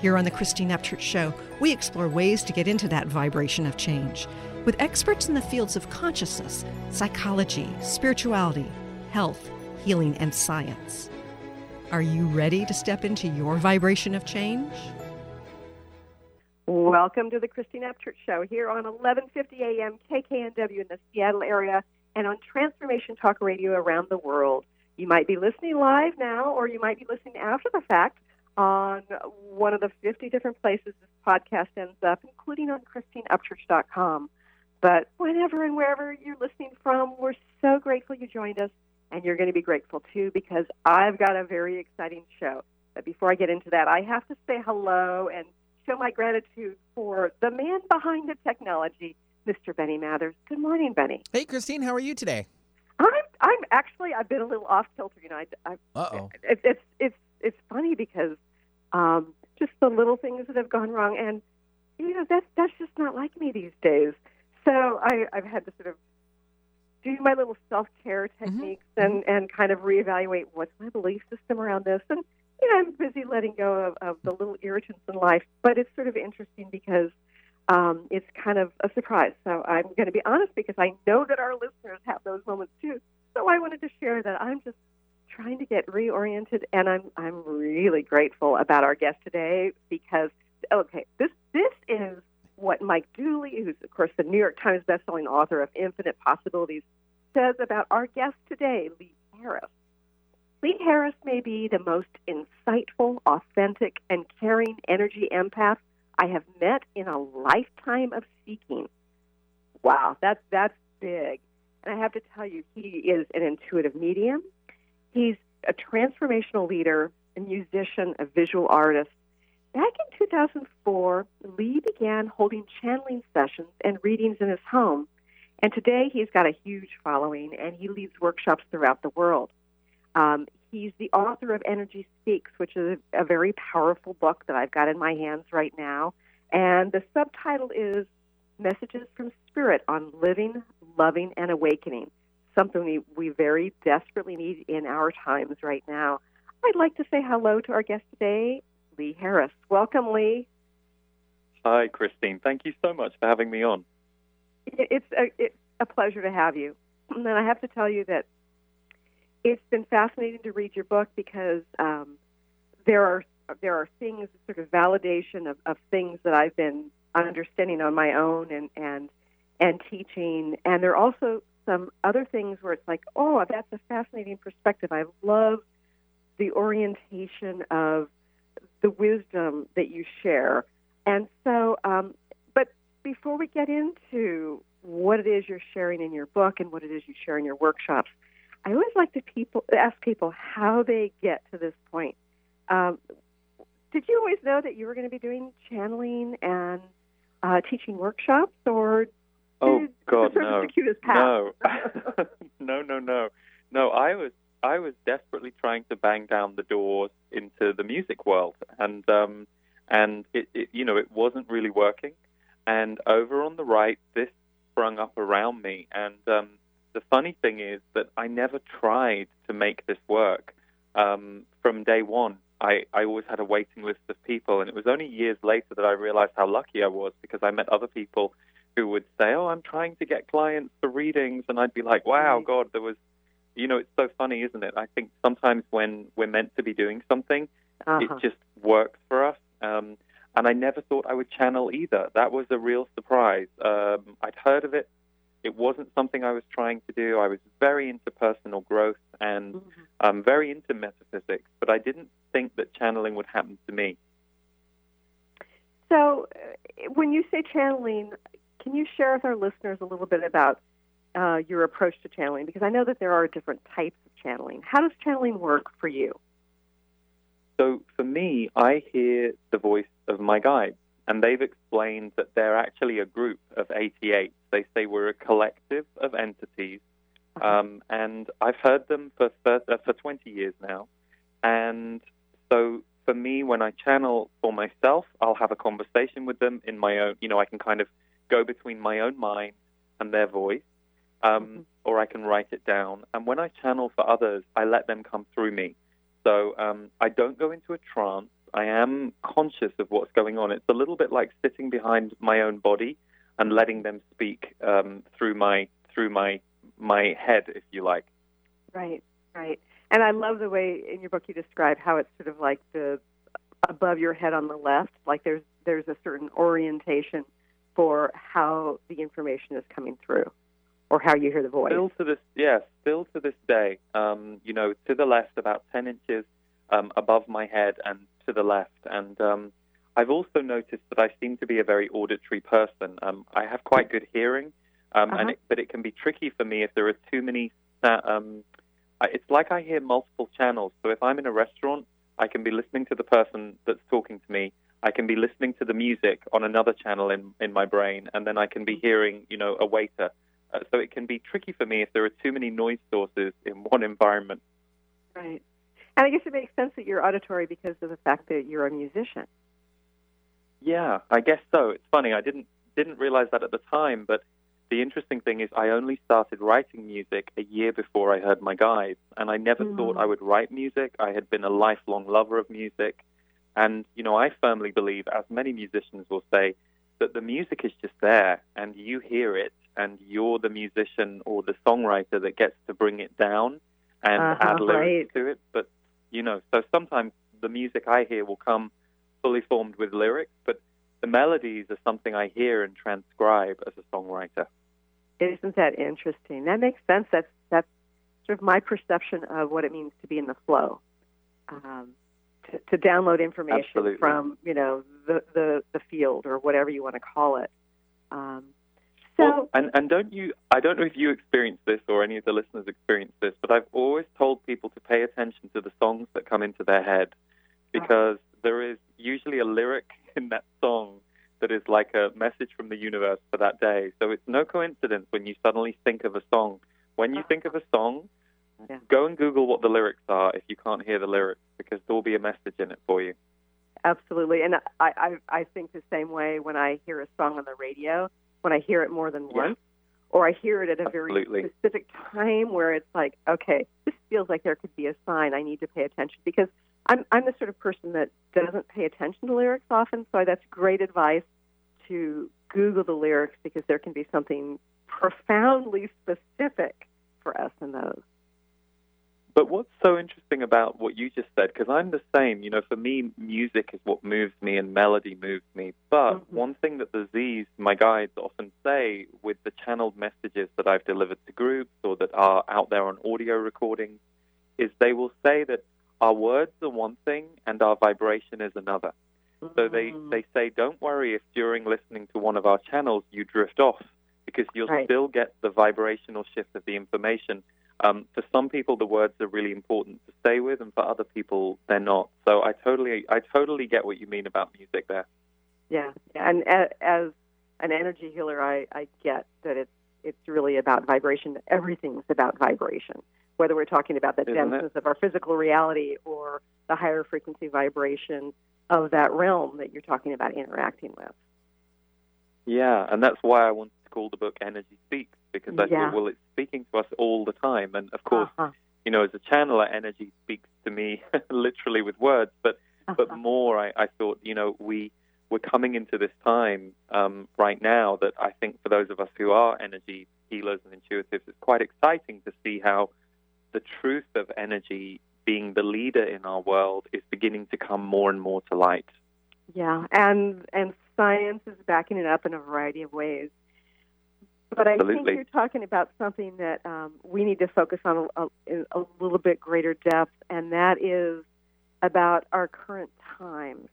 Here on the Christine Upchurch Show, we explore ways to get into that vibration of change with experts in the fields of consciousness, psychology, spirituality, health, healing, and science. Are you ready to step into your vibration of change? Welcome to the Christine Upchurch Show here on 1150 AM KKNW in the Seattle area and on Transformation Talk Radio around the world. You might be listening live now, or you might be listening after the fact on one of the 50 different places this podcast ends up, including on ChristineUpchurch.com. But whenever and wherever you're listening from, we're so grateful you joined us, and you're going to be grateful, too, because I've got a very exciting show. But before I get into that, I have to say hello and show my gratitude for the man behind the technology, Mr. Benny Mathers. Good morning, Benny. Hey, Christine. How are you today? I'm actually, I've been a little off-kilter. You know, It's funny because just the little things that have gone wrong, and you know that's just not like me these days. So I've had to sort of do my little self-care techniques and kind of reevaluate what's my belief system around this. And you know, I'm busy letting go of the little irritants in life, but it's sort of interesting because it's kind of a surprise. So I'm going to be honest because I know that our listeners have those moments too. So I wanted to share that I'm just trying to get reoriented, and I'm really grateful about our guest today because, okay, this is what Mike Dooley, who's, of course, the New York Times bestselling author of Infinite Possibilities, says about our guest today, Lee Harris. Lee Harris may be the most insightful, authentic, and caring energy empath I have met in a lifetime of seeking. Wow, that's big. And I have to tell you, he is an intuitive medium. He's a transformational leader, a musician, a visual artist. Back in 2004, Lee began holding channeling sessions and readings in his home. And today he's got a huge following, and he leads workshops throughout the world. He's the author of Energy Speaks, which is a very powerful book that I've got in my hands right now. And the subtitle is Messages from Spirit on Living, Loving, and Awakening. Something we very desperately need in our times right now. I'd like to say hello to our guest today, Lee Harris. Welcome, Lee. Hi, Christine. Thank you so much for having me on. It's a pleasure to have you. And I have to tell you that it's been fascinating to read your book because there are things, sort of validation of things that I've been understanding on my own and teaching. And there are also some other things where it's like, oh, that's a fascinating perspective. I love the orientation of the wisdom that you share. And so, but before we get into what it is you're sharing in your book and what it is you share in your workshops, I always like to ask people how they get to this point. Did you always know that you were going to be doing channeling and teaching workshops, or oh, God, no. No. No, I was desperately trying to bang down the doors into the music world, and it you know, it wasn't really working. And over on the right, this sprung up around me. And the funny thing is that I never tried to make this work. From day one, I always had a waiting list of people, and it was only years later that I realized how lucky I was because I met other people who would say, oh, I'm trying to get clients for readings. And I'd be like, wow, God, there was, you know, it's so funny, isn't it? I think sometimes when we're meant to be doing something, it just works for us. And I never thought I would channel either. That was a real surprise. I'd heard of it. It wasn't something I was trying to do. I was very into personal growth and very into metaphysics, but I didn't think that channeling would happen to me. So when you say channeling, can you share with our listeners a little bit about your approach to channeling? Because I know that there are different types of channeling. How does channeling work for you? So for me, I hear the voice of my guides, and they've explained that they're actually a group of 88. They say we're a collective of entities, and I've heard them for 20 years now. And so for me, when I channel for myself, I'll have a conversation with them in my own, you know, I can kind of go between my own mind and their voice, or I can write it down. And when I channel for others, I let them come through me. So I don't go into a trance. I am conscious of what's going on. It's a little bit like sitting behind my own body and letting them speak through my head, if you like. Right, right. And I love the way in your book you describe how it's sort of like the above your head on the left, like there's a certain orientation for how the information is coming through, or how you hear the voice. Still to this day, you know, to the left about 10 inches above my head and to the left. And I've also noticed that I seem to be a very auditory person. I have quite good hearing, but it can be tricky for me if there are too many. It's like I hear multiple channels. So if I'm in a restaurant, I can be listening to the person that's talking to me. I can be listening to the music on another channel in my brain, and then I can be hearing, you know, a waiter. So it can be tricky for me if there are too many noise sources in one environment. Right. And I guess it makes sense that you're auditory because of the fact that you're a musician. Yeah, I guess so. It's funny. I didn't realize that at the time, but the interesting thing is I only started writing music a year before I heard my guides, and I never thought I would write music. I had been a lifelong lover of music. And, you know, I firmly believe, as many musicians will say, that the music is just there, and you hear it, and you're the musician or the songwriter that gets to bring it down and add lyrics to it. But, you know, so sometimes the music I hear will come fully formed with lyrics, but the melodies are something I hear and transcribe as a songwriter. Isn't that interesting? That makes sense. That's sort of my perception of what it means to be in the flow, to download information from, you know, the field or whatever you want to call it. Well, and I don't know if you experience this or any of the listeners experience this, but I've always told people to pay attention to the songs that come into their head, because there is usually a lyric in that song that is like a message from the universe for that day. So it's no coincidence when you suddenly think of a song. When you think of a song, go and Google what the lyrics are if you can't hear the lyrics, because there will be a message in it for you. Absolutely. And I think the same way when I hear a song on the radio. When I hear it more than once, or I hear it at a very specific time where it's like, okay, this feels like there could be a sign. I need to pay attention, because I'm the sort of person that doesn't pay attention to lyrics often. So that's great advice to Google the lyrics, because there can be something profoundly specific for us in those. But what's so interesting about what you just said, because I'm the same, you know, for me, music is what moves me and melody moves me. But one thing that the Z's, my guides, often say with the channeled messages that I've delivered to groups or that are out there on audio recordings is they will say that our words are one thing and our vibration is another. So they say, don't worry if during listening to one of our channels you drift off, because you'll still get the vibrational shift of the information. For some people, the words are really important to stay with, and for other people, they're not. So I totally get what you mean about music there. Yeah, and as an energy healer, I get that it's really about vibration. Everything's about vibration, whether we're talking about the denseness of our physical reality or the higher frequency vibration of that realm that you're talking about interacting with. Yeah, and that's why I wanted to call the book Energy Speaks, because I thought, well, it's speaking to us all the time. And, of course, you know, as a channeler, energy speaks to me literally with words. But more, I thought, you know, we're coming into this time right now that I think for those of us who are energy healers and intuitives, it's quite exciting to see how the truth of energy being the leader in our world is beginning to come more and more to light. Yeah, and science is backing it up in a variety of ways. But I think you're talking about something that we need to focus on in a little bit greater depth, and that is about our current times.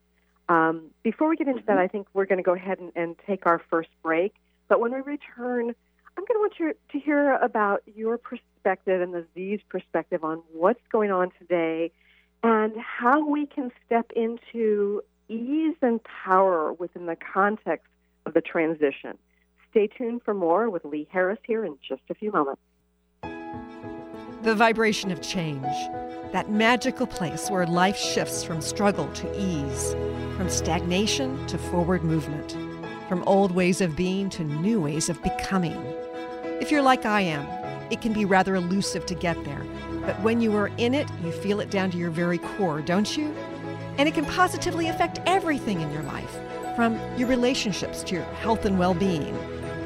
Before we get into that, I think we're going to go ahead and take our first break. But when we return, I'm going to want you to hear about your perspective and the Z's perspective on what's going on today and how we can step into ease and power within the context of the transition. Stay tuned for more with Lee Harris here in just a few moments. The vibration of change, that magical place where life shifts from struggle to ease, from stagnation to forward movement, from old ways of being to new ways of becoming. If you're like I am, it can be rather elusive to get there, but when you are in it, you feel it down to your very core, don't you? And it can positively affect everything in your life, from your relationships to your health and well-being,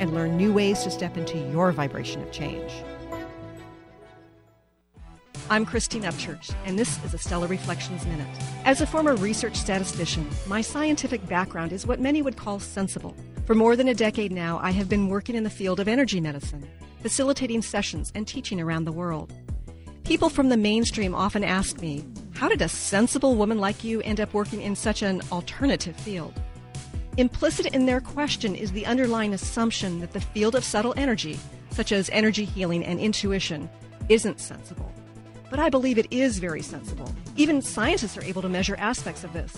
and learn new ways to step into your vibration of change. I'm Christine Upchurch, and this is a Stellar Reflections Minute. As a former research statistician, my scientific background is what many would call sensible. For more than a decade now, I have been working in the field of energy medicine, facilitating sessions and teaching around the world. People from the mainstream often ask me, how did a sensible woman like you end up working in such an alternative field? Implicit in their question is the underlying assumption that the field of subtle energy, such as energy healing and intuition, isn't sensible. But I believe it is very sensible. Even scientists are able to measure aspects of this.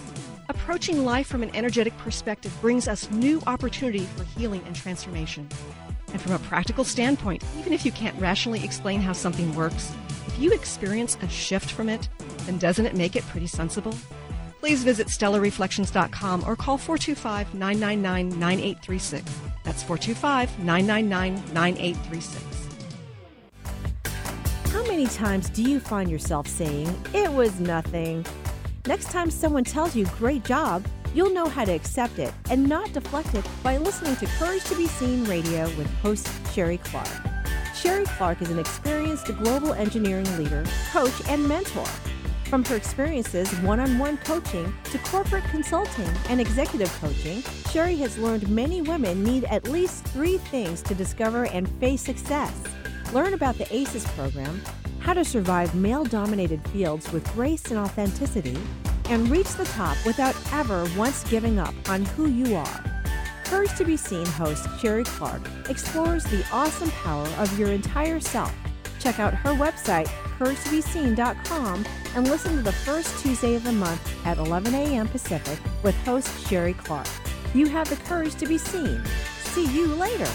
Approaching life from an energetic perspective brings us new opportunity for healing and transformation. And from a practical standpoint, even if you can't rationally explain how something works, if you experience a shift from it, then doesn't it make it pretty sensible? Please visit stellarreflections.com or call 425-999-9836. That's 425-999-9836. How many times do you find yourself saying, it was nothing? Next time someone tells you, great job, you'll know how to accept it and not deflect it by listening to Courage to Be Seen Radio with host Sherry Clark. Sherry Clark is an experienced global engineering leader, coach, and mentor. From her experiences one-on-one coaching to corporate consulting and executive coaching, Sherry has learned many women need at least three things to discover and face success. Learn about the ACES program, how to survive male-dominated fields with grace and authenticity, and reach the top without ever once giving up on who you are. Courage to Be Seen host Sherry Clark explores the awesome power of your entire self. Check out her website, CourageToBeSeen.com, and listen to the first Tuesday of the month at 11 a.m. Pacific with host Sherry Clark. You have the courage to be seen. See you later.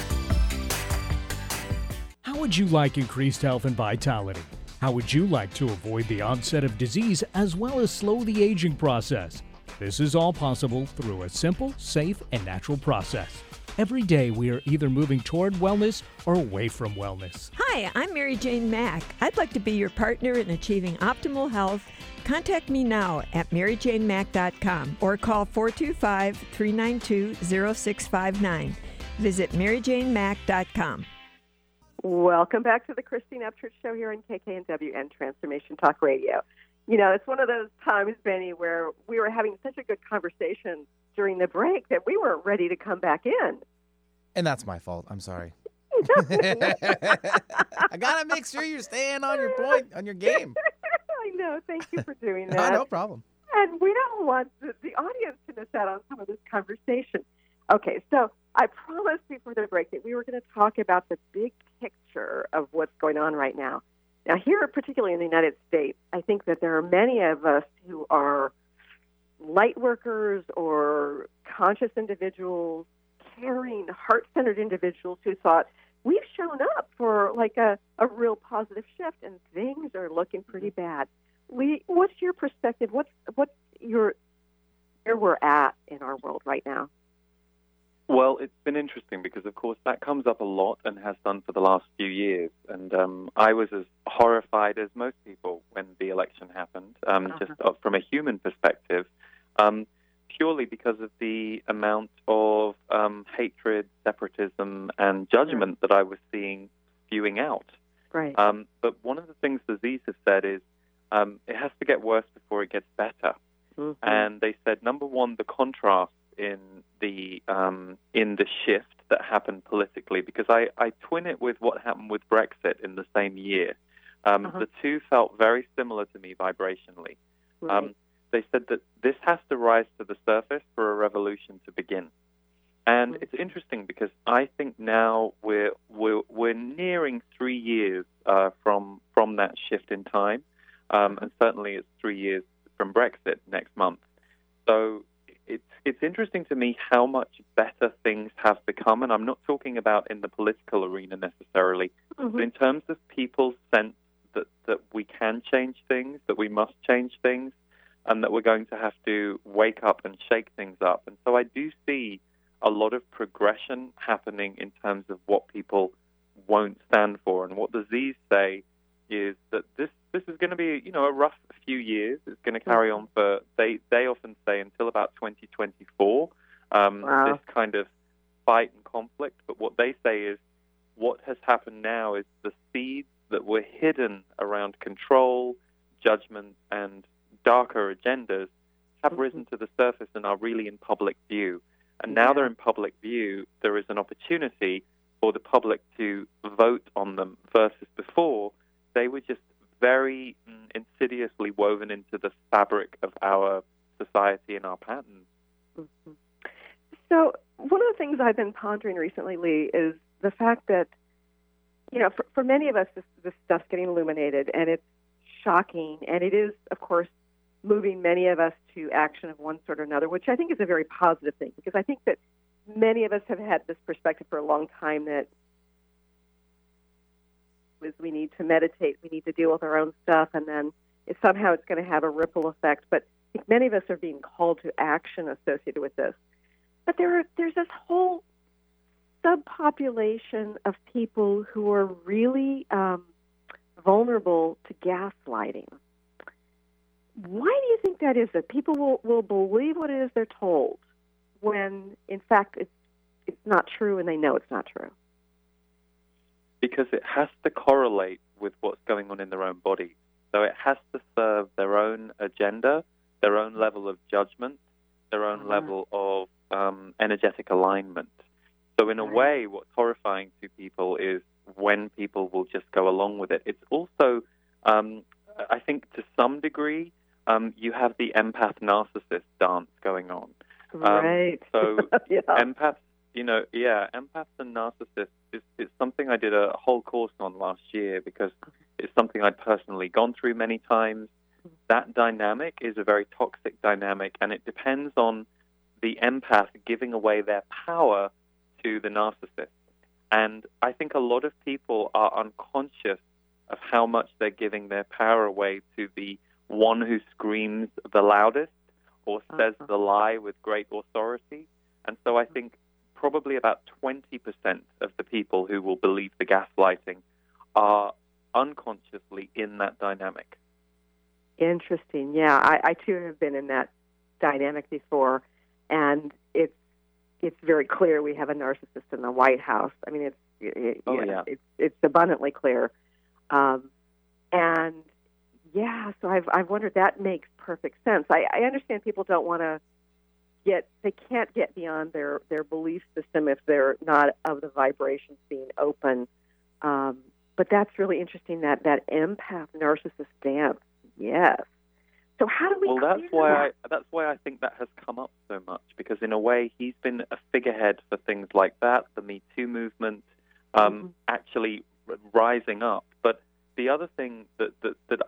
How would you like increased health and vitality? How would you like to avoid the onset of disease as well as slow the aging process? This is all possible through a simple, safe, and natural process. Every day we are either moving toward wellness or away from wellness. Hi, I'm Mary Jane Mack. I'd like to be your partner in achieving optimal health. Contact me now at MaryJaneMack.com or call 425-392-0659. Visit MaryJaneMack.com. Welcome back to the Christine Upchurch Show here on KKNW and Transformation Talk Radio. You know, it's one of those times, Benny, where we were having such a good conversation during the break that we weren't ready to come back in. And that's my fault. I'm sorry. I got to make sure you're staying on your point, on your game. I know. Thank you for doing that. No problem. And we don't want the audience to miss out on some of this conversation. Okay, so I promised before the break that we were going to talk about the big picture of what's going on right now. Now, here, particularly in the United States, I think that there are many of us who are light workers or conscious individuals, caring, heart-centered individuals who thought, we've shown up for like a real positive shift, and things are looking pretty bad. Lee, what's your perspective? Where we're at in our world right now? Well, it's been interesting because, of course, that comes up a lot and has done for the last few years. And I was as horrified as most people when the election happened, just from a human perspective, purely because of the amount of hatred, separatism, and judgment that I was seeing spewing out. Right. But one of the things the Z's have said is it has to get worse before it gets better. Mm-hmm. And they said, number one, the contrast in the shift that happened politically, because I twin it with what happened with Brexit in the same year. The two felt very similar to me vibrationally. Right. They said that this has to rise to the surface for a revolution to begin. And it's interesting because I think now we're nearing 3 years from that shift in time, and certainly it's 3 years from Brexit next month. So it's interesting to me how much better things have become, and I'm not talking about in the political arena necessarily, but in terms of people's sense that we can change things, that we must change things, and that we're going to have to wake up and shake things up. And so I do see a lot of progression happening in terms of what people won't stand for. And what the Z's say is that this is going to be, a rough few years. It's going to carry on for, they often say, until about 2024, this kind of fight and conflict. But what they say is what has happened now is the seeds that were hidden around control, judgment, and darker agendas have risen to the surface and are really in public view. And now they're in public view, there is an opportunity for the public to vote on them versus before, they were just very insidiously woven into the fabric of our society and our patterns. Mm-hmm. So one of the things I've been pondering recently, Lee, is the fact that, for many of us, this stuff's getting illuminated, and it's shocking, and it is, of course, moving many of us to action of one sort or another, which I think is a very positive thing, because I think that many of us have had this perspective for a long time that we need to meditate, we need to deal with our own stuff, and then somehow it's going to have a ripple effect. But I think many of us are being called to action associated with this. But there's this whole subpopulation of people who are really vulnerable to gaslighting. Why do you think that is, that people will believe what it is they're told when, in fact, it's not true and they know it's not true? Because it has to correlate with what's going on in their own body. So it has to serve their own agenda, their own level of judgment, their own level of energetic alignment. So in a way, what's horrifying to people is when people will just go along with it. It's also, I think to some degree, you have the empath narcissist dance going on. Right. So empaths, empaths and narcissists is something I did a whole course on last year because it's something I'd personally gone through many times. That dynamic is a very toxic dynamic, and it depends on the empath giving away their power to the narcissist. And I think a lot of people are unconscious of how much they're giving their power away to the one who screams the loudest or says the lie with great authority. And so I think probably about 20% of the people who will believe the gaslighting are unconsciously in that dynamic. Interesting. Yeah, I too have been in that dynamic before, and it's very clear we have a narcissist in the White House. I mean, it's abundantly clear. So I've wondered, that makes perfect sense. I understand people don't want to they can't get beyond their belief system if they're not of the vibrations being open. But that's really interesting, that empath narcissist dance. Yes. So how do we? Well, that's why I think that has come up so much, because in a way he's been a figurehead for things like that, the Me Too movement, actually rising up. But the other thing that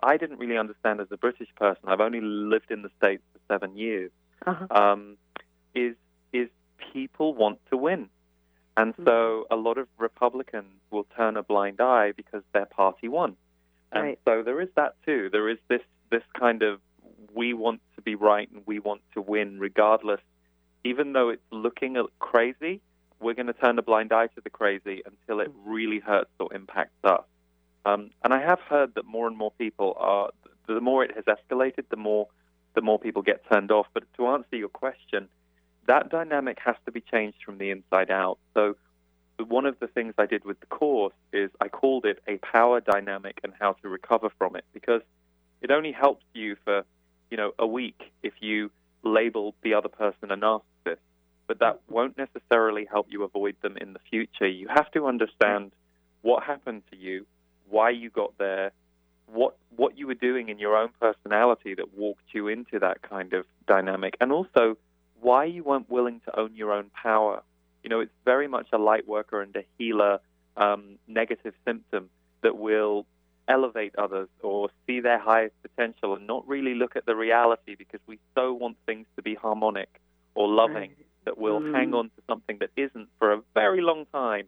I didn't really understand as a British person, I've only lived in the States for 7 years, is people want to win. And so a lot of Republicans will turn a blind eye because their party won. And so there is that too. There is this kind of we want to be right and we want to win regardless. Even though it's looking crazy, we're going to turn a blind eye to the crazy until it really hurts or impacts us. And I have heard that more and more people are, the more it has escalated, the more people get turned off. But to answer your question, that dynamic has to be changed from the inside out. So one of the things I did with the course is I called it a power dynamic and how to recover from it, because it only helps you for a week if you label the other person a narcissist, but that won't necessarily help you avoid them in the future. You have to understand what happened to you, why you got there, what you were doing in your own personality that walked you into that kind of dynamic, and also why you weren't willing to own your own power. It's very much a light worker and a healer negative symptom that will elevate others or see their highest potential and not really look at the reality, because we so want things to be harmonic or loving that we'll hang on to something that isn't for a very long time.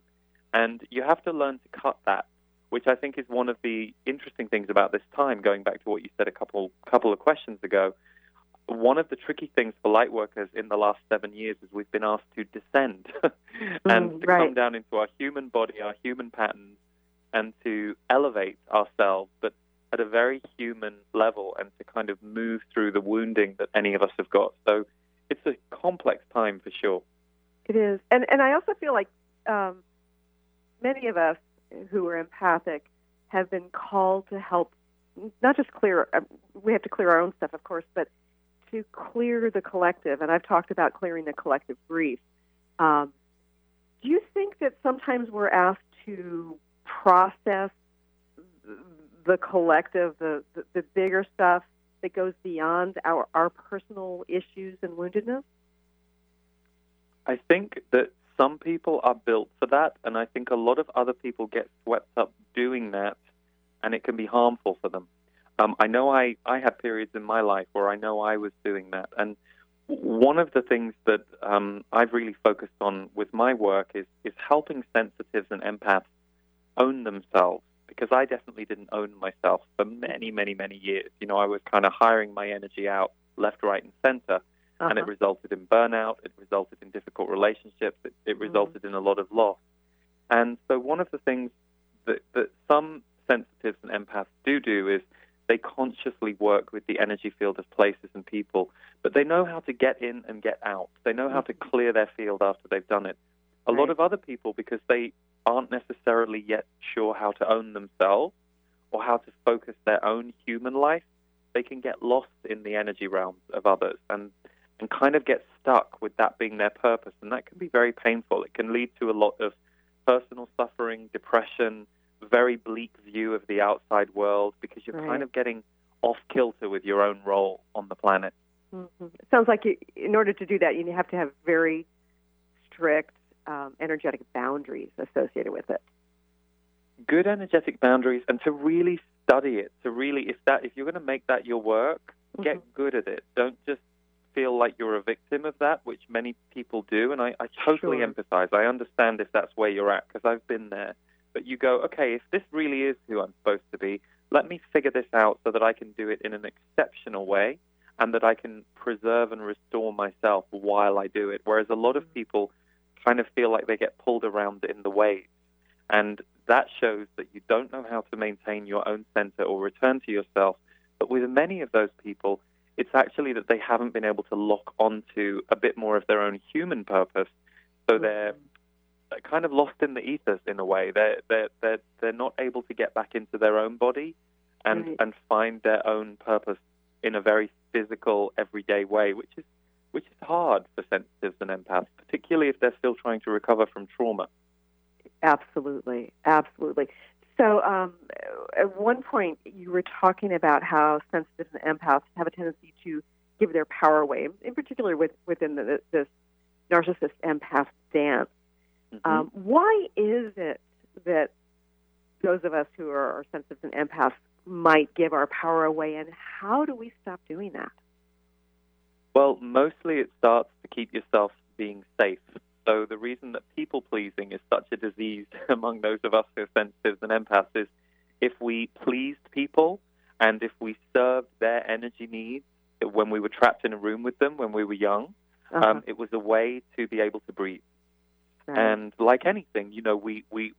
And you have to learn to cut that, which I think is one of the interesting things about this time, going back to what you said a couple of questions ago. One of the tricky things for lightworkers in the last 7 years is we've been asked to descend and to come down into our human body, our human patterns, and to elevate ourselves, but at a very human level, and to kind of move through the wounding that any of us have got. So it's a complex time for sure. It is. And I also feel like many of us who are empathic have been called to help, not just clear, we have to clear our own stuff, of course, but to clear the collective. And I've talked about clearing the collective grief. Do you think that sometimes we're asked to process the collective, the bigger stuff that goes beyond our personal issues and woundedness? I think that some people are built for that, and I think a lot of other people get swept up doing that, and it can be harmful for them. I know I had periods in my life where I know I was doing that. And one of the things that I've really focused on with my work is helping sensitives and empaths own themselves, because I definitely didn't own myself for many, many, many years. I was kind of hiring my energy out left, right, and center, and it resulted in burnout, it resulted in difficult relationships, it resulted in a lot of loss. And so one of the things that some sensitives and empaths do is they consciously work with the energy field of places and people, but they know how to get in and get out. They know how to clear their field after they've done it. A lot of other people, because they aren't necessarily yet sure how to own themselves or how to focus their own human life, they can get lost in the energy realms of others and kind of get stuck with that being their purpose. And that can be very painful. It can lead to a lot of personal suffering, depression, very bleak view of the outside world, because you're kind of getting off kilter with your own role on the planet. It sounds like in order to do that, you have to have very strict energetic boundaries associated with it. Good energetic boundaries, and to really study it, to really, if you're going to make that your work, get good at it. Don't just feel like you're a victim of that, which many people do, and I totally empathize. I understand if that's where you're at, because I've been there. But you go, okay, if this really is who I'm supposed to be, let me figure this out so that I can do it in an exceptional way and that I can preserve and restore myself while I do it. Whereas a lot of people kind of feel like they get pulled around in the waves. And that shows that you don't know how to maintain your own center or return to yourself. But with many of those people, it's actually that they haven't been able to lock onto a bit more of their own human purpose. So they're kind of lost in the ethers in a way. They're not able to get back into their own body and find their own purpose in a very physical, everyday way, which is hard for sensitives and empaths, particularly if they're still trying to recover from trauma. Absolutely, absolutely. So at one point you were talking about how sensitives and empaths have a tendency to give their power away, in particular within this narcissist empath dance. Why is it that those of us who are sensitives and empaths might give our power away, and how do we stop doing that? Well, mostly it starts to keep yourself being safe. So the reason that people-pleasing is such a disease among those of us who are sensitives and empaths is if we pleased people and if we served their energy needs when we were trapped in a room with them when we were young, it was a way to be able to breathe. And like anything,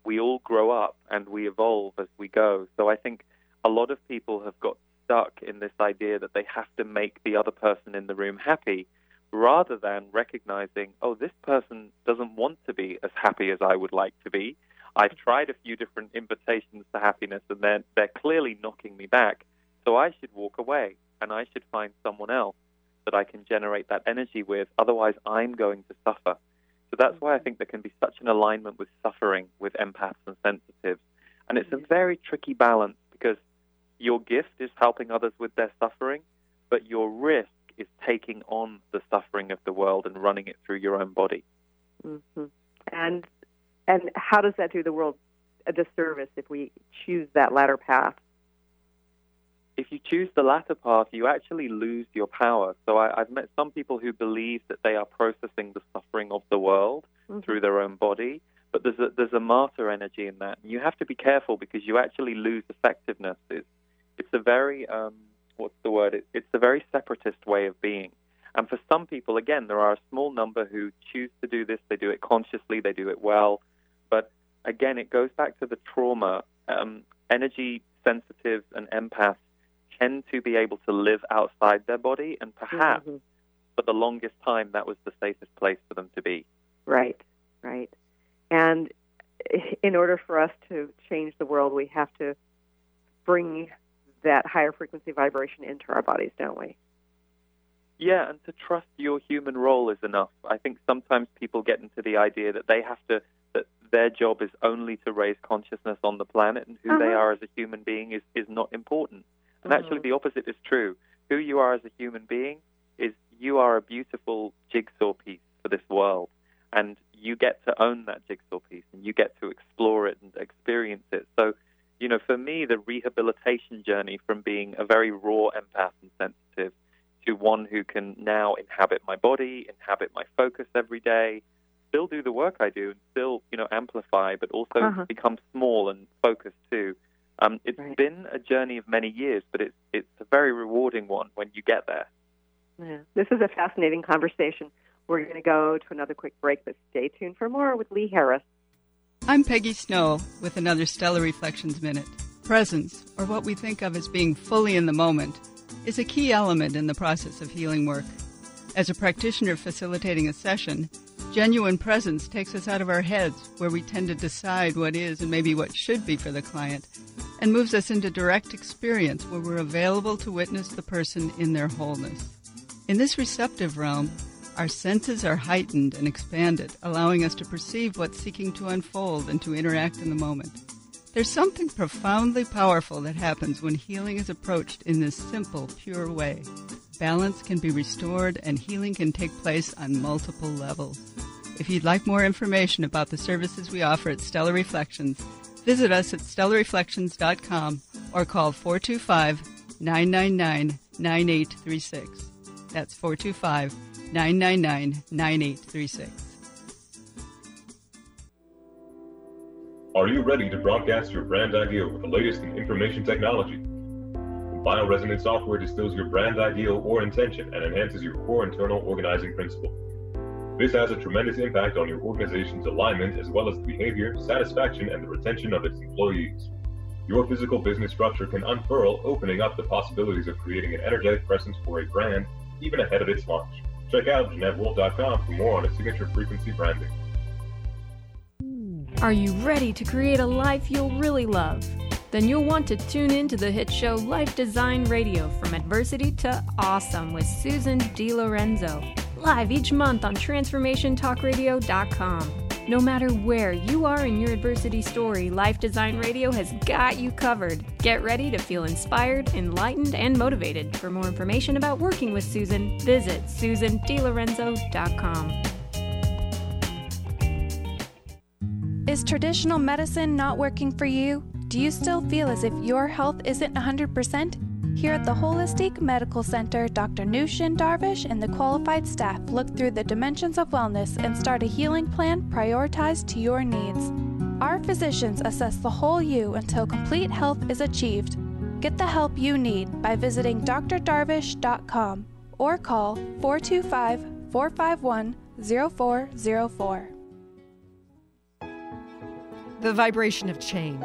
we all grow up and we evolve as we go. So I think a lot of people have got stuck in this idea that they have to make the other person in the room happy, rather than recognizing, this person doesn't want to be as happy as I would like to be. I've tried a few different invitations to happiness, and they're clearly knocking me back, so I should walk away. and I should find someone else that I can generate that energy with. Otherwise, I'm going to suffer. So that's why I think there can be such an alignment with suffering with empaths and sensitives. And it's a very tricky balance because your gift is helping others with their suffering, but your risk is taking on the suffering of the world and running it through your own body. Mm-hmm. And how does that do the world a disservice if we choose that latter path? If you choose the latter path, you actually lose your power. So I've met some people who believe that they are processing the suffering of the world through their own body, but there's a martyr energy in that. You have to be careful because you actually lose effectiveness. It's a very, it's a very separatist way of being. And for some people, again, there are a small number who choose to do this. They do it consciously. They do it well. But again, it goes back to the trauma. Energy sensitives and empaths tend to be able to live outside their body, and perhaps for the longest time, that was the safest place for them to be. Right, right. And in order for us to change the world, we have to bring that higher frequency vibration into our bodies, don't we? Yeah, and to trust your human role is enough. I think sometimes people get into the idea that they have to, that their job is only to raise consciousness on the planet, and who they are as a human being is not important. And actually the opposite is true. Who you are as a human being is you are a beautiful jigsaw piece for this world. And you get to own that jigsaw piece and you get to explore it and experience it. So, you know, for me, the rehabilitation journey from being a very raw empath and sensitive to one who can now inhabit my body, inhabit my focus every day, still do the work I do, and still, you know, amplify, but also become small and focused too. It's been a journey of many years, but it's a very rewarding one when you get there. Yeah. This is a fascinating conversation. We're going to go to another quick break, but stay tuned for more with Lee Harris. I'm Peggy Snow with another Stellar Reflections Minute. Presence, or what we think of as being fully in the moment, is a key element in the process of healing work. As a practitioner facilitating a session, genuine presence takes us out of our heads, where we tend to decide what is and maybe what should be for the client, and moves us into direct experience where we're available to witness the person in their wholeness. In this receptive realm, our senses are heightened and expanded, allowing us to perceive what's seeking to unfold and to interact in the moment. There's something profoundly powerful that happens when healing is approached in this simple, pure way. Balance can be restored and healing can take place on multiple levels. If you'd like more information about the services we offer at Stellar Reflections, visit us at stellarreflections.com or call 425-999-9836. That's 425-999-9836. Are you ready to broadcast your brand idea with the latest in information technology? BioResonance software distills your brand ideal or intention and enhances your core internal organizing principle. This has a tremendous impact on your organization's alignment as well as the behavior, satisfaction, and the retention of its employees. Your physical business structure can unfurl, opening up the possibilities of creating an energetic presence for a brand even ahead of its launch. Check out JeanetteWolf.com for more on its signature frequency branding. Are you ready to create a life you'll really love? Then you'll want to tune in to the hit show Life Design Radio, From Adversity to Awesome with Susan DiLorenzo, live each month on TransformationTalkRadio.com. No matter where you are in your adversity story, Life Design Radio has got you covered. Get ready to feel inspired, enlightened, and motivated. For more information about working with Susan, visit susandilorenzo.com. Is traditional medicine not working for you? Do you still feel as if your health isn't 100%? Here at the Holistic Medical Center, Dr. Nushin Darvish and the qualified staff look through the dimensions of wellness and start a healing plan prioritized to your needs. Our physicians assess the whole you until complete health is achieved. Get the help you need by visiting drdarvish.com or call 425-451-0404. The Vibration of Change.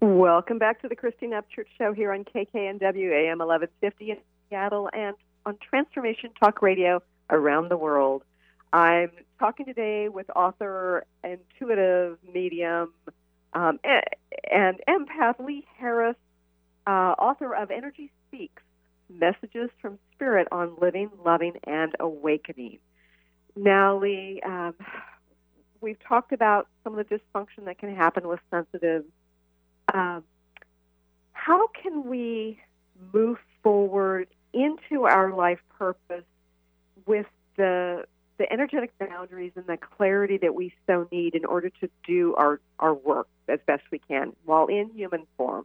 Welcome back to the Christine Upchurch Show here on KKNW AM 1150 in Seattle and on Transformation Talk Radio around the world. I'm talking today with author, intuitive medium, and empath Lee Harris, author of Energy Speaks, Messages from Spirit on Living, Loving, and Awakening. Now, Lee, we've talked about some of the dysfunction that can happen with sensitives. How can we move forward into our life purpose with the energetic boundaries and the clarity that we so need in order to do our work as best we can while in human form?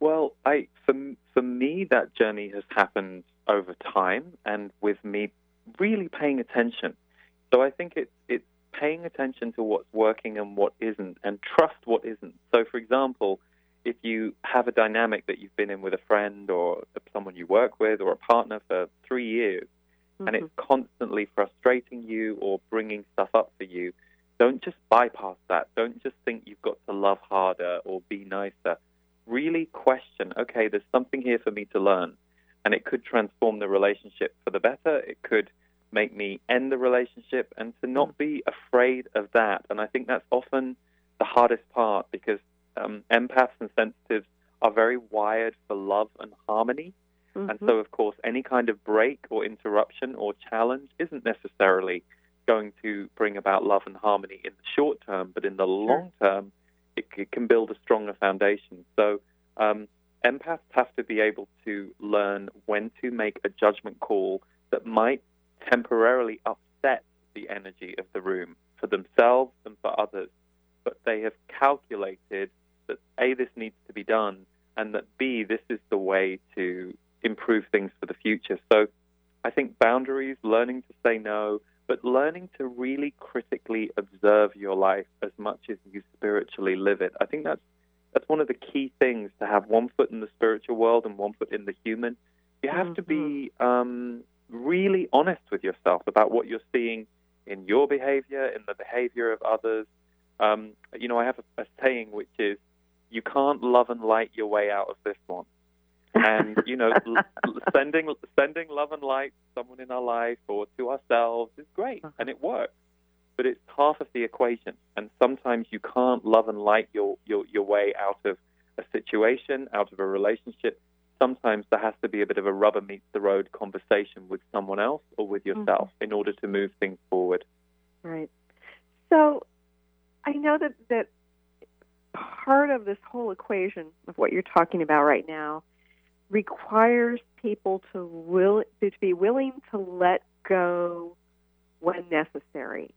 Well, for me, that journey has happened over time and with me really paying attention. So I think it's paying attention to what's working and what isn't, and trust what isn't. So, for example, if you have a dynamic that you've been in with a friend or someone you work with or a partner for 3 years, and it's constantly frustrating you or bringing stuff up for you, don't just bypass that. Don't just think you've got to love harder or be nicer. Really question, okay, there's something here for me to learn, and it could transform the relationship for the better. It could make me end the relationship, and to not be afraid of that. And I think that's often the hardest part, because empaths and sensitives are very wired for love and harmony. And so, of course, any kind of break or interruption or challenge isn't necessarily going to bring about love and harmony in the short term, but in the long term, it can build a stronger foundation. So empaths have to be able to learn when to make a judgment call that might temporarily upset the energy of the room for themselves and for others. But they have calculated that, A, this needs to be done, and that, B, this is the way to improve things for the future. So I think boundaries, learning to say no, but learning to really critically observe your life as much as you spiritually live it. I think that's one of the key things, to have one foot in the spiritual world and one foot in the human. You have to be really honest with yourself about what you're seeing in your behavior, in the behavior of others. You know, I have a saying which is, you can't love and light your way out of this one. And, you know, sending love and light to someone in our life or to ourselves is great, and it works. But it's half of the equation. And sometimes you can't love and light your way out of a situation, out of a relationship. Sometimes there has to be a bit of a rubber meets the road conversation with someone else or with yourself in order to move things forward. Right. So I know that part of this whole equation of what you're talking about right now requires people to be willing to let go when necessary.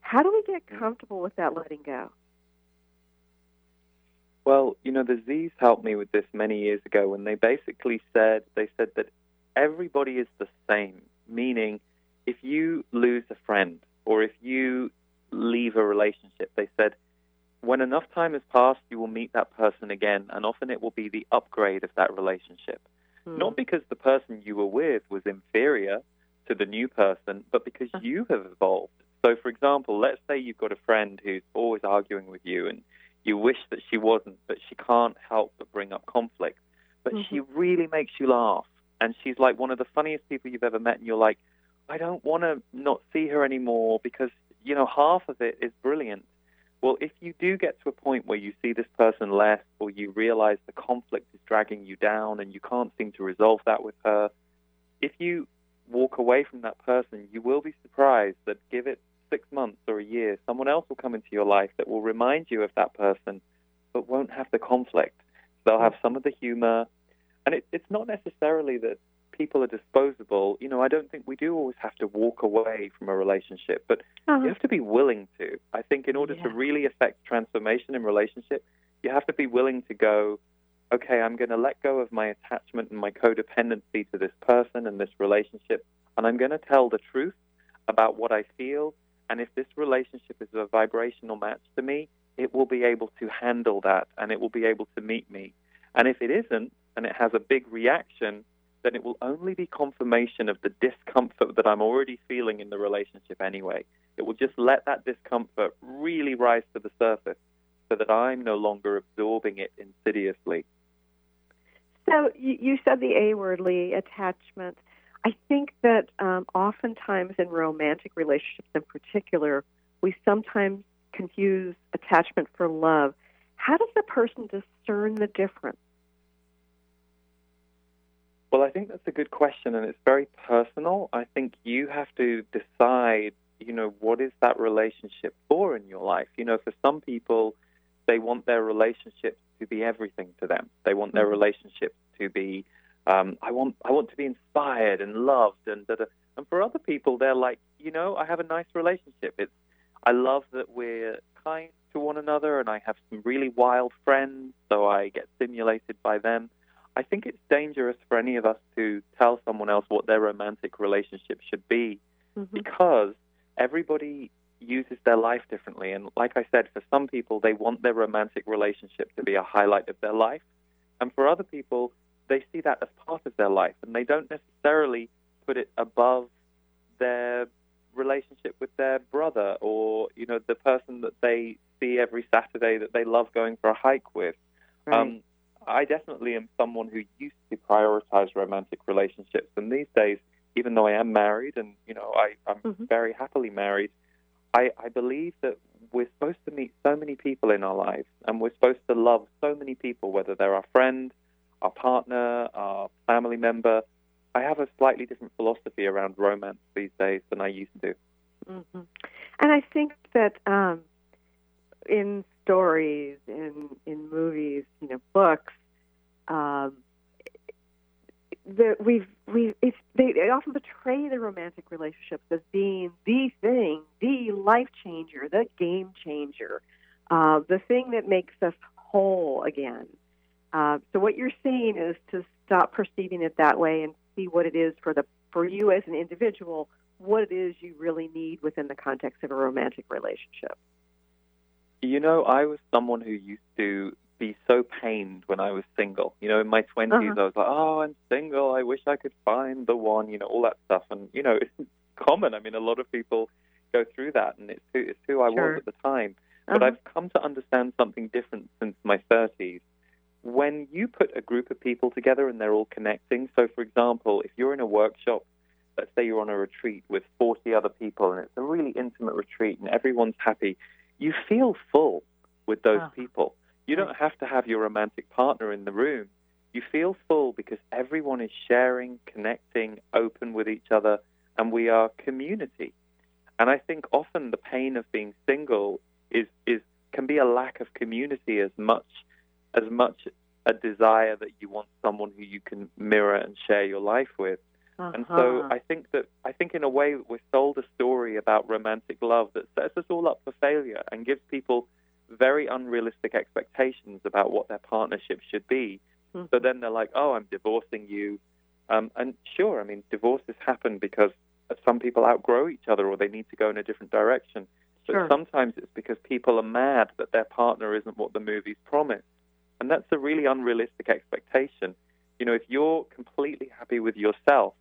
How do we get comfortable with that letting go? Well, you know, the Z's helped me with this many years ago, and they basically said, that everybody is the same, meaning if you lose a friend or if you leave a relationship, they said, when enough time has passed, you will meet that person again, and often it will be the upgrade of that relationship. Not because the person you were with was inferior to the new person, but because you have evolved. So, for example, let's say you've got a friend who's always arguing with you, and you wish that she wasn't, but she can't help but bring up conflict. But she really makes you laugh, and she's like one of the funniest people you've ever met, and you're like, I don't want to not see her anymore because, you know, half of it is brilliant. Well, if you do get to a point where you see this person less, or you realize the conflict is dragging you down and you can't seem to resolve that with her, if you walk away from that person, you will be surprised that, give it 6 months or a year, someone else will come into your life that will remind you of that person but won't have the conflict. They'll have some of the humor. And it's not necessarily that people are disposable, you know, I don't think we do always have to walk away from a relationship, but you have to be willing to. I think in order to really affect transformation in relationship, you have to be willing to go, okay, I'm going to let go of my attachment and my codependency to this person and this relationship, and I'm going to tell the truth about what I feel. And if this relationship is a vibrational match to me, it will be able to handle that, and it will be able to meet me. And if it isn't, and it has a big reaction, then it will only be confirmation of the discomfort that I'm already feeling in the relationship anyway. It will just let that discomfort really rise to the surface so that I'm no longer absorbing it insidiously. So you said the A word, Lee, attachment. I think that oftentimes in romantic relationships in particular, we sometimes confuse attachment for love. How does the person discern the difference? Well, I think that's a good question, and it's very personal. I think you have to decide, you know, what is that relationship for in your life? You know, for some people, they want their relationship to be everything to them. They want their relationship to be, I want to be inspired and loved. And for other people, they're like, you know, I have a nice relationship. I love that we're kind to one another, and I have some really wild friends, so I get stimulated by them. I think it's dangerous for any of us to tell someone else what their romantic relationship should be, because everybody uses their life differently. And like I said, for some people, they want their romantic relationship to be a highlight of their life. And for other people, they see that as part of their life, and they don't necessarily put it above their relationship with their brother or, you know, the person that they see every Saturday that they love going for a hike with. Right. I definitely am someone who used to prioritize romantic relationships. And these days, even though I am married and, you know, I'm very happily married, I believe that we're supposed to meet so many people in our lives, and we're supposed to love so many people, whether they're our friend, our partner, our family member. I have a slightly different philosophy around romance these days than I used to. And I think that in stories, in movies, you know, books, they often portray the romantic relationships as being the thing, the life changer, the game changer, the thing that makes us whole again. So what you're saying is to stop perceiving it that way and see what it is for you as an individual, what it is you really need within the context of a romantic relationship. You know, I was someone who used to be so pained when I was single. You know, in my 20s, I was like, oh, I'm single. I wish I could find the one, you know, all that stuff. And, you know, it's common. I mean, a lot of people go through that, and it's who I was at the time. But I've come to understand something different since my 30s. When you put a group of people together and they're all connecting, so, for example, if you're in a workshop, let's say you're on a retreat with 40 other people, and it's a really intimate retreat, and everyone's happy, you feel full with those people. You don't have to have your romantic partner in the room. You feel full because everyone is sharing, connecting, open with each other, and we are community. And I think often the pain of being single can be a lack of community as much a desire that you want someone who you can mirror and share your life with. And so I think in a way we're sold a story about romantic love that sets us all up for failure and gives people very unrealistic expectations about what their partnership should be. So then they're like, oh, I'm divorcing you. And sure, I mean, divorces happen because some people outgrow each other or they need to go in a different direction. But sometimes it's because people are mad that their partner isn't what the movies promise. And that's a really unrealistic expectation. You know, if you're completely happy with yourself,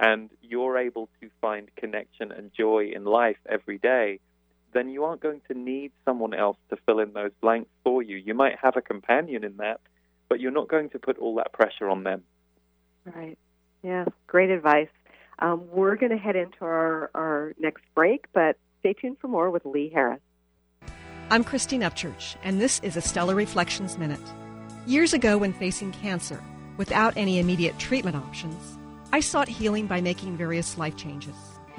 and you're able to find connection and joy in life every day, then you aren't going to need someone else to fill in those blanks for you. You might have a companion in that, but you're not going to put all that pressure on them. Right. Yeah, great advice. We're going to head into our next break, but stay tuned for more with Lee Harris. I'm Christine Upchurch, and this is a Stellar Reflections Minute. Years ago, when facing cancer, without any immediate treatment options, I sought healing by making various life changes.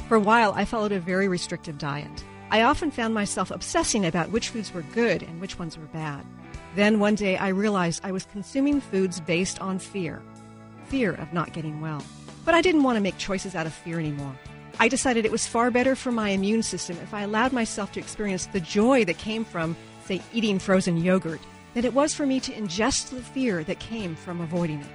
For a while, I followed a very restrictive diet. I often found myself obsessing about which foods were good and which ones were bad. Then one day, I realized I was consuming foods based on fear of not getting well. But I didn't want to make choices out of fear anymore. I decided it was far better for my immune system if I allowed myself to experience the joy that came from, say, eating frozen yogurt, than it was for me to ingest the fear that came from avoiding it.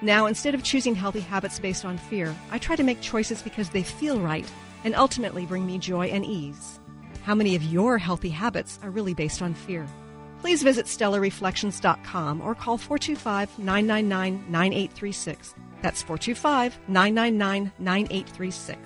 Now, instead of choosing healthy habits based on fear, I try to make choices because they feel right and ultimately bring me joy and ease. How many of your healthy habits are really based on fear? Please visit stellarreflections.com or call 425-999-9836. That's 425-999-9836.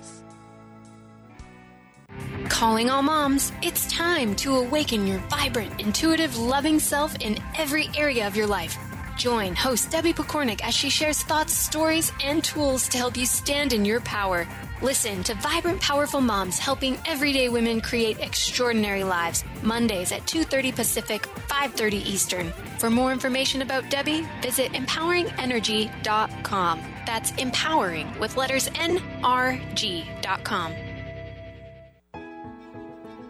Calling all moms, it's time to awaken your vibrant, intuitive, loving self in every area of your life. Join host Debbie Pokornik as she shares thoughts, stories, and tools to help you stand in your power. Listen to Vibrant, Powerful Moms, helping everyday women create extraordinary lives, Mondays at 2:30 Pacific, 5:30 Eastern. For more information about Debbie, visit empoweringenergy.com. That's empowering with letters NRG.com.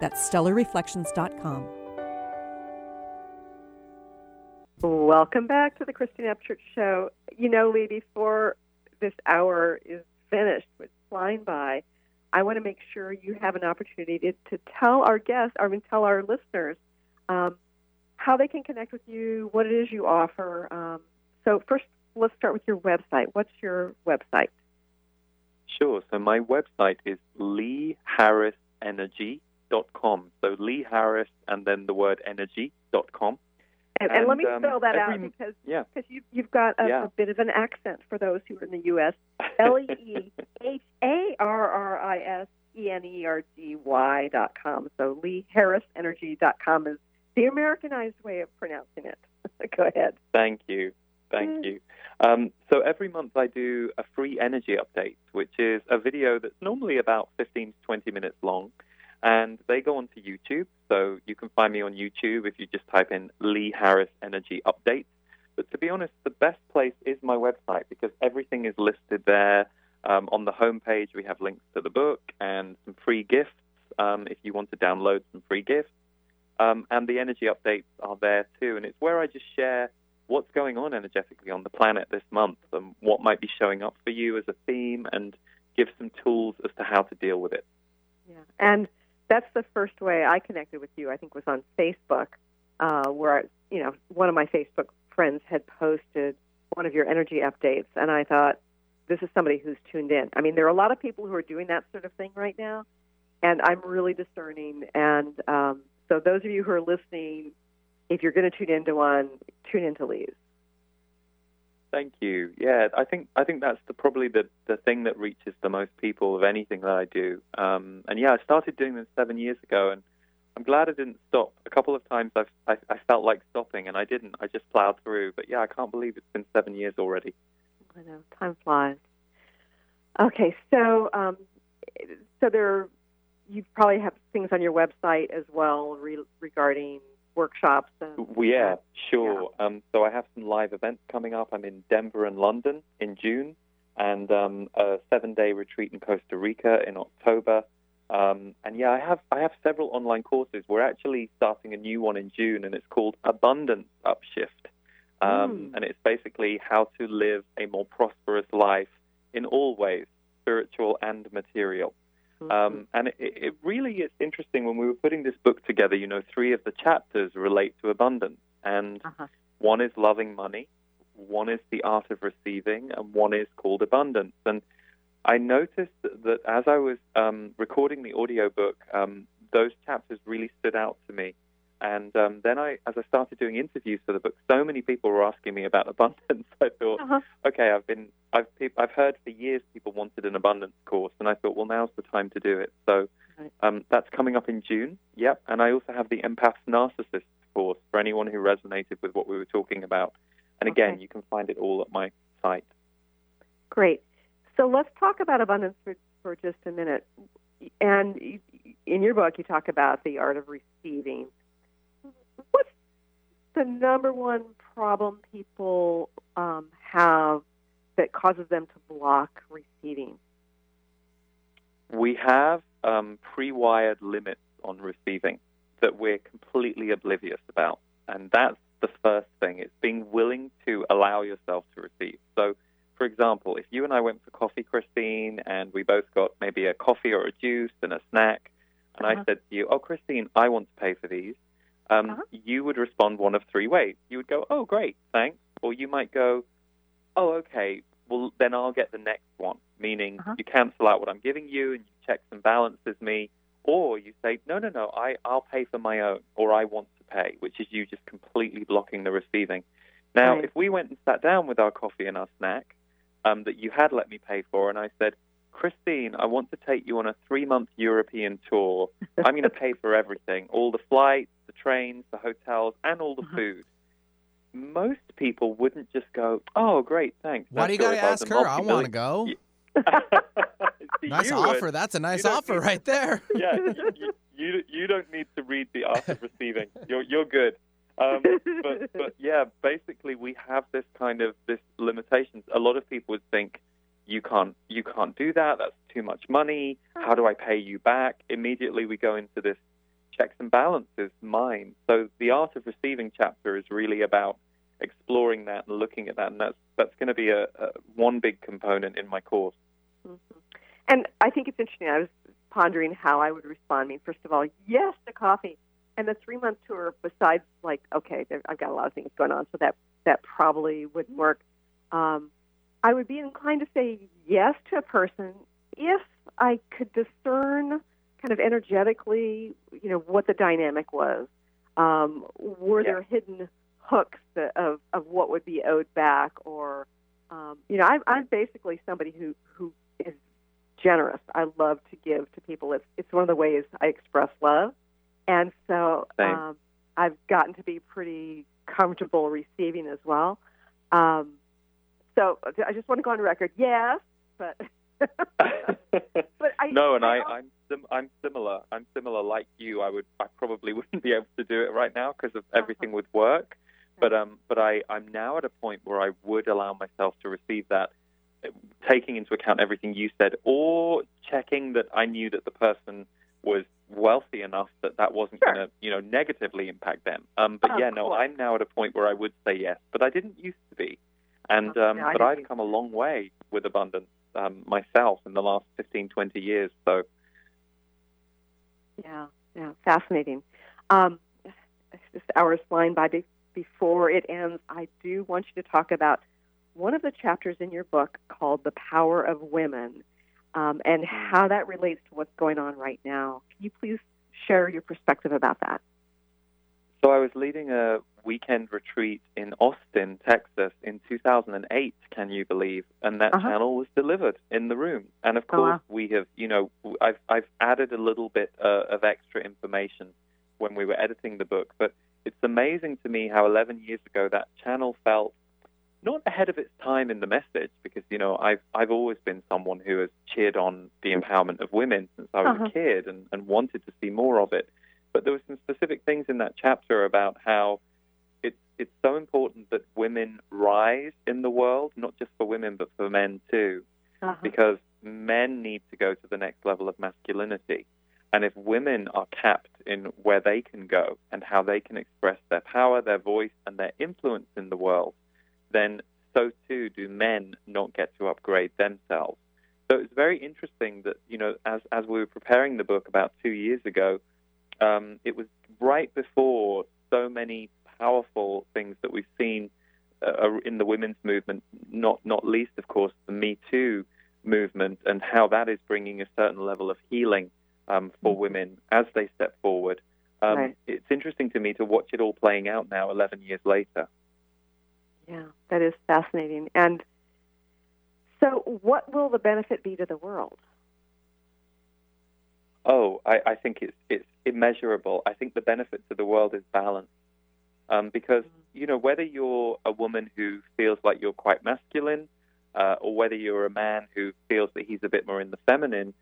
That's stellarreflections.com. Welcome back to the Christine Upchurch Show. You know, Lee, before this hour is finished, which is flying by, I want to make sure you have an opportunity to tell our guests, or I mean, tell our listeners, how they can connect with you, what it is you offer. So first, let's start with your website. What's your website? Sure. So my website is LeeHarrisEnergy.com. So Lee Harris and then the word energy.com. And let me spell that out because you've got a bit of an accent for those who are in the U.S. LeeHarrisEnergy.com. So LeeHarrisEnergy.com is the Americanized way of pronouncing it. Go ahead. Thank you. So every month I do a free energy update, which is a video that's normally about 15 to 20 minutes long. And they go onto YouTube, so you can find me on YouTube if you just type in Lee Harris Energy Update. But to be honest, the best place is my website because everything is listed there. On the homepage, we have links to the book and some free gifts if you want to download some free gifts. And the energy updates are there too, and it's where I just share what's going on energetically on the planet this month and what might be showing up for you as a theme and give some tools as to how to deal with it. Yeah, and that's the first way I connected with you, I think, was on Facebook, where, you know, one of my Facebook friends had posted one of your energy updates, and I thought, this is somebody who's tuned in. I mean, there are a lot of people who are doing that sort of thing right now, and I'm really discerning. And so those of you who are listening, if you're going to tune into one, tune into Lee's. Thank you. Yeah, I think that's probably the thing that reaches the most people of anything that I do. And yeah, I started doing this 7 years ago, and I'm glad I didn't stop. A couple of times I felt like stopping, and I didn't. I just plowed through. But yeah, I can't believe it's been 7 years already. I know, time flies. Okay, so there, you probably have things on your website as well regarding workshops. And, yeah, sure. Yeah. So I have some live events coming up. I'm in Denver and London in June, and a 7-day retreat in Costa Rica in October. And yeah, I have several online courses. We're actually starting a new one in June, and it's called Abundance Upshift. And it's basically how to live a more prosperous life in all ways, spiritual and material. And it really is interesting. When we were putting this book together, you know, 3 of the chapters relate to abundance. And one is loving money, one is the art of receiving, and one is called abundance. And I noticed that as I was recording the audiobook, those chapters really stood out to me. And then as I started doing interviews for the book, so many people were asking me about abundance. I thought, okay, I've heard for years people wanted an abundance course, and I thought, well, now's the time to do it. So that's coming up in June. Yep, and I also have the Empath's Narcissist course for anyone who resonated with what we were talking about. And again, you can find it all at my site. Great. So let's talk about abundance for just a minute. And in your book, you talk about the art of receiving. What's the number one problem people have that causes them to block receiving? We have pre-wired limits on receiving that we're completely oblivious about. And that's the first thing. It's being willing to allow yourself to receive. So, for example, if you and I went for coffee, Christine, and we both got maybe a coffee or a juice and a snack, and I said to you, oh, Christine, I want to pay for these, you would respond one of 3 ways. You would go, oh, great, thanks. Or you might go, oh, okay, well, then I'll get the next one, meaning you cancel out what I'm giving you and you checks and balances me. Or you say, no, I'll pay for my own, or I want to pay, which is you just completely blocking the receiving. Now, if we went and sat down with our coffee and our snack that you had let me pay for, and I said, Christine, I want to take you on a 3-month European tour. I'm going to pay for everything, all the flights, the trains, the hotels, and all the food. Most people wouldn't just go, oh, great, thanks. Why do you got to ask her? I want to go. Nice offer. That's a nice offer right there. Yeah, you don't need to read The Art of Receiving. You're good. But yeah, basically we have this kind of this limitations. A lot of people would think, You can't do that. That's too much money. How do I pay you back? Immediately we go into this checks and balances mind. So the Art of Receiving chapter is really about exploring that and looking at that, and that's going to be a one big component in my course. And I think it's interesting. I was pondering how I would respond. I mean, first of all, yes, the coffee and the 3-month tour. Besides, like, okay, I've got a lot of things going on, so that probably wouldn't work. I would be inclined to say yes to a person if I could discern kind of energetically, you know, what the dynamic was. Were there hidden hooks of what would be owed back? Or, you know, I'm basically somebody who is generous. I love to give to people. It's one of the ways I express love. And so I've gotten to be pretty comfortable receiving as well. So I just want to go on record. Yes, but no, and I'm similar. I'm similar like you. I probably wouldn't be able to do it right now because of everything with work. But I'm now at a point where I would allow myself to receive that, taking into account everything you said, or checking that I knew that the person was wealthy enough that wasn't going to, you know, negatively impact them. But I'm now at a point where I would say yes, but I didn't used to be. And but I've come a long way with abundance myself in the last 15, 20 years. So, yeah, fascinating. This hour is flying by. Before it ends, I do want you to talk about one of the chapters in your book called "The Power of Women" and how that relates to what's going on right now. Can you please share your perspective about that? So I was leading a weekend retreat in Austin, Texas in 2008, can you believe? And that channel was delivered in the room. And of course, we have, you know, I've added a little bit of extra information when we were editing the book. But it's amazing to me how 11 years ago that channel felt not ahead of its time in the message, because, you know, I've always been someone who has cheered on the empowerment of women since I was a kid and wanted to see more of it. But there were some specific things in that chapter about how it's so important that women rise in the world, not just for women, but for men too, because men need to go to the next level of masculinity. And if women are capped in where they can go and how they can express their power, their voice, and their influence in the world, then so too do men not get to upgrade themselves. So it's very interesting that, you know, as we were preparing the book about 2 years ago, it was right before so many powerful things that we've seen in the women's movement, not least, of course, the Me Too movement, and how that is bringing a certain level of healing for women as they step forward. It's interesting to me to watch it all playing out now 11 years later. Yeah, that is fascinating. And so what will the benefit be to the world? Oh, I think it's immeasurable. I think the benefit to the world is balance. Because, you know, whether you're a woman who feels like you're quite masculine or whether you're a man who feels that he's a bit more in the feminine,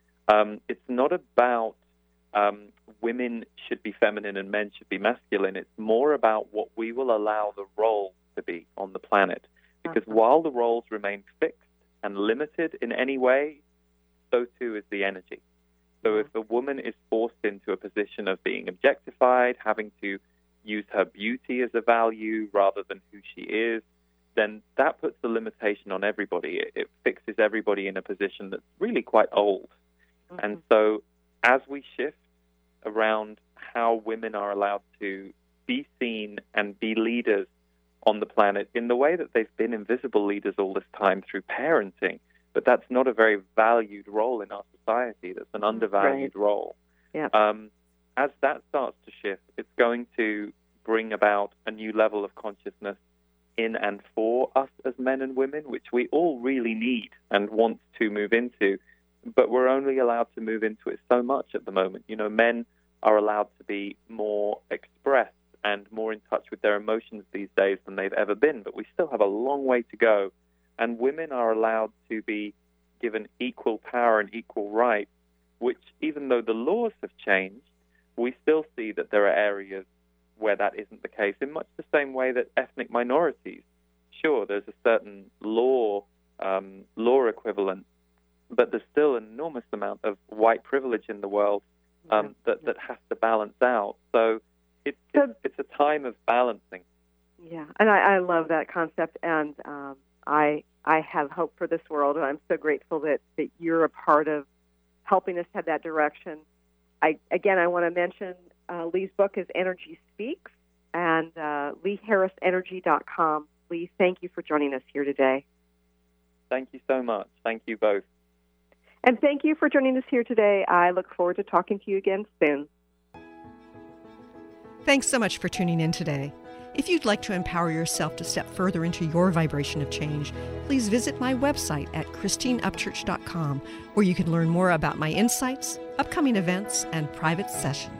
it's not about women should be feminine and men should be masculine. It's more about what we will allow the role to be on the planet. Because while the roles remain fixed and limited in any way, so too is the energy. So if a woman is forced into a position of being objectified, having to use her beauty as a value rather than who she is, then that puts the limitation on everybody. It fixes everybody in a position that's really quite old. And so as we shift around how women are allowed to be seen and be leaders on the planet in the way that they've been invisible leaders all this time through parenting, but that's not a very valued role in our society. That's an undervalued role. Yeah. As that starts to shift, it's going to bring about a new level of consciousness in and for us as men and women, which we all really need and want to move into. But we're only allowed to move into it so much at the moment. You know, men are allowed to be more expressed and more in touch with their emotions these days than they've ever been. But we still have a long way to go. And women are allowed to be given equal power and equal rights, which, even though the laws have changed, we still see that there are areas where that isn't the case, in much the same way that ethnic minorities. Sure, there's a certain law equivalent, but there's still an enormous amount of white privilege in the world that has to balance out. So it's a time of balancing. Yeah, and I love that concept, and I have hope for this world, and I'm so grateful that you're a part of helping us have that direction. I want to mention Lee's book is Energy Speaks, and LeeHarrisEnergy.com. Lee, thank you for joining us here today. Thank you so much. Thank you both. And thank you for joining us here today. I look forward to talking to you again soon. Thanks so much for tuning in today. If you'd like to empower yourself to step further into your vibration of change, please visit my website at ChristineUpchurch.com, where you can learn more about my insights, upcoming events, and private sessions.